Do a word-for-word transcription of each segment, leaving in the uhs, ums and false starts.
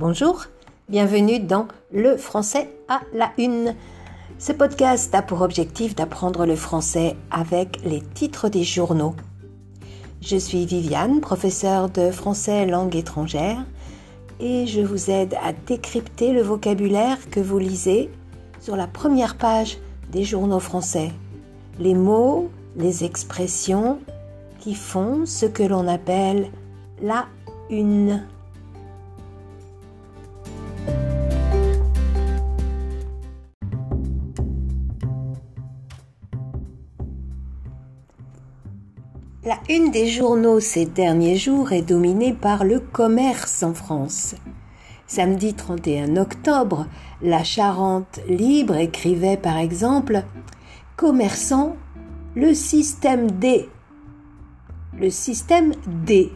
Bonjour, bienvenue dans Le français à la une. Ce podcast a pour objectif d'apprendre le français avec les titres des journaux. Je suis Viviane, professeure de français langue étrangère, et je vous aide à décrypter le vocabulaire que vous lisez sur la première page des journaux français. Les mots, les expressions qui font ce que l'on appelle la une. La une des journaux ces derniers jours est dominée par le commerce en France. Samedi trente et un octobre, la Charente Libre écrivait par exemple « Commerçants, le système D ». Le système D,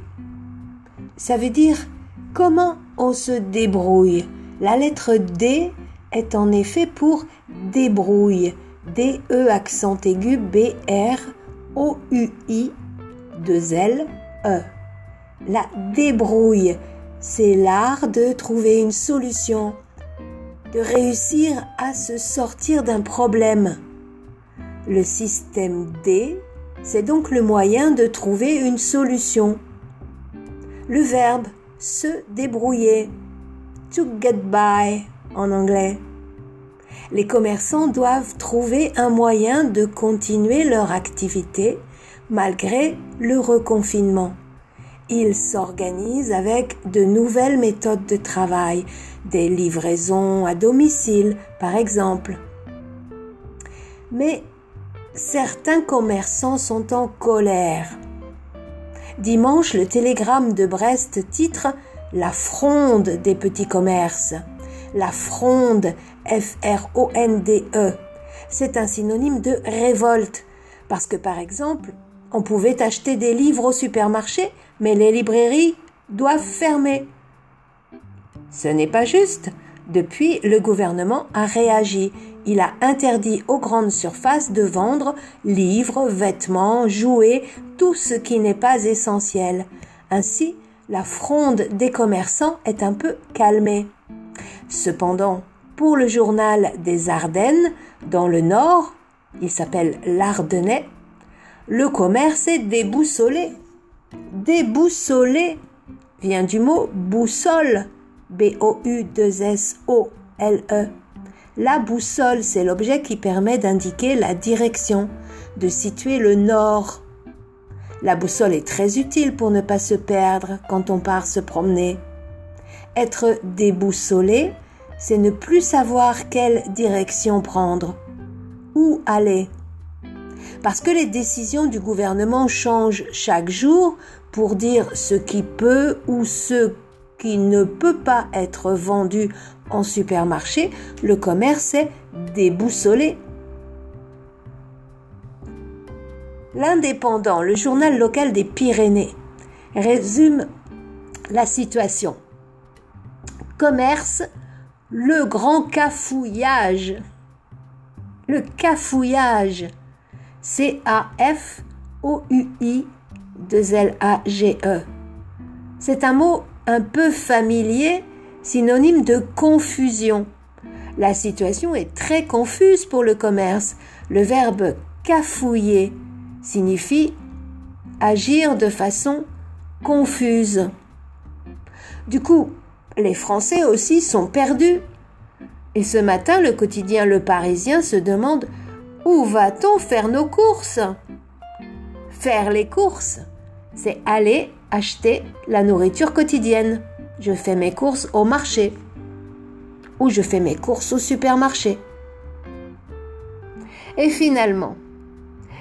ça veut dire « comment on se débrouille ». La lettre D est en effet pour « débrouille ». D-E accent aigu B-R-O-U-I deux L, E. La débrouille, c'est l'art de trouver une solution, de réussir à se sortir d'un problème. Le système D, c'est donc le moyen de trouver une solution. Le verbe « se débrouiller », « to get by » en anglais. Les commerçants doivent trouver un moyen de continuer leur activité malgré le reconfinement. Ils s'organisent avec de nouvelles méthodes de travail, des livraisons à domicile par exemple. Mais certains commerçants sont en colère. Dimanche, le Télégramme de Brest titre « La fronde des petits commerces ». La fronde, F-R-O-N-D-E, c'est un synonyme de révolte parce que par exemple, on pouvait acheter des livres au supermarché, mais les librairies doivent fermer. Ce n'est pas juste. Depuis, le gouvernement a réagi. Il a interdit aux grandes surfaces de vendre livres, vêtements, jouets, tout ce qui n'est pas essentiel. Ainsi, la fronde des commerçants est un peu calmée. Cependant, pour le journal des Ardennes, dans le Nord, il s'appelle L'Ardennais, le commerce est déboussolé. Déboussolé vient du mot boussole, B-O-U-S-S-O-L-E. La boussole, c'est l'objet qui permet d'indiquer la direction, de situer le nord. La boussole est très utile pour ne pas se perdre quand on part se promener. Être déboussolé, c'est ne plus savoir quelle direction prendre, où aller. Parce que les décisions du gouvernement changent chaque jour pour dire ce qui peut ou ce qui ne peut pas être vendu en supermarché, le commerce est déboussolé. L'Indépendant, le journal local des Pyrénées, résume la situation. Commerce, le grand cafouillage. Le cafouillage. C-A-F-O-U-I-deux-L-A-G-E. C'est un mot un peu familier, synonyme de confusion. La situation est très confuse pour le commerce. Le verbe cafouiller signifie agir de façon confuse. Du coup, les Français aussi sont perdus. Et ce matin, le quotidien Le Parisien se demande « Où va-t-on faire nos courses ?» Faire les courses, c'est aller acheter la nourriture quotidienne. Je fais mes courses au marché. Ou je fais mes courses au supermarché. Et finalement,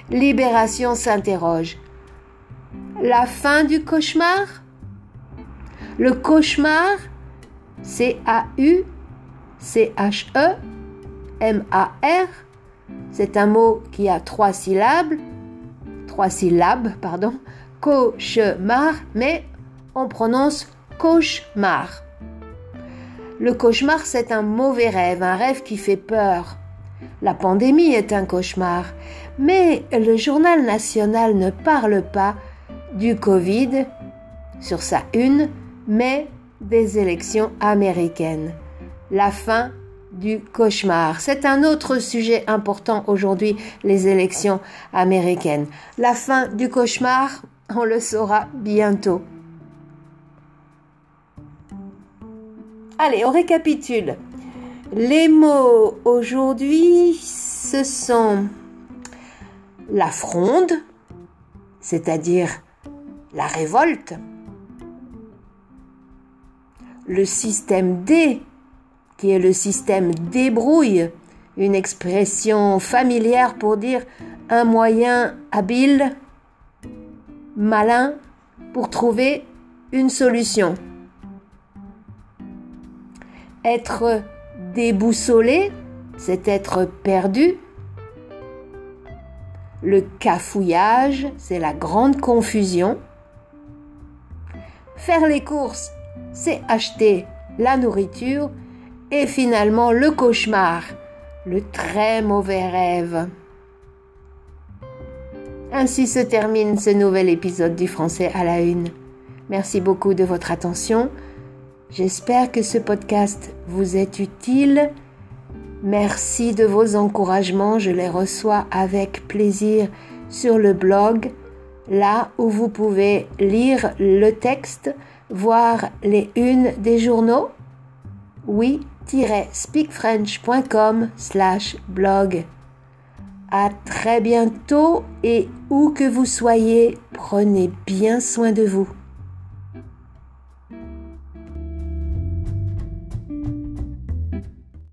Libération s'interroge. La fin du cauchemar ? Le cauchemar, C-A-U-C-H-E-M-A-R, c'est un mot qui a trois syllabes, trois syllabes, pardon, cauchemar, mais on prononce cauchemar. Le cauchemar, c'est un mauvais rêve, un rêve qui fait peur. La pandémie est un cauchemar, mais le journal national ne parle pas du Covid sur sa une, mais des élections américaines. La fin du cauchemar. C'est un autre sujet important aujourd'hui, les élections américaines. La fin du cauchemar, on le saura bientôt. Allez, on récapitule. Les mots aujourd'hui, ce sont la fronde, c'est-à-dire la révolte, le système D, qui est le système débrouille, une expression familière pour dire un moyen habile, malin, pour trouver une solution. Être déboussolé, c'est être perdu. Le cafouillage, c'est la grande confusion. Faire les courses, c'est acheter la nourriture. Et finalement, le cauchemar, le très mauvais rêve. Ainsi se termine ce nouvel épisode du Français à la Une. Merci beaucoup de votre attention. J'espère que ce podcast vous est utile. Merci de vos encouragements, je les reçois avec plaisir sur le blog, là où vous pouvez lire le texte, voir les unes des journaux. oui tiret speak french point com slash blog. À très bientôt et où que vous soyez, prenez bien soin de vous.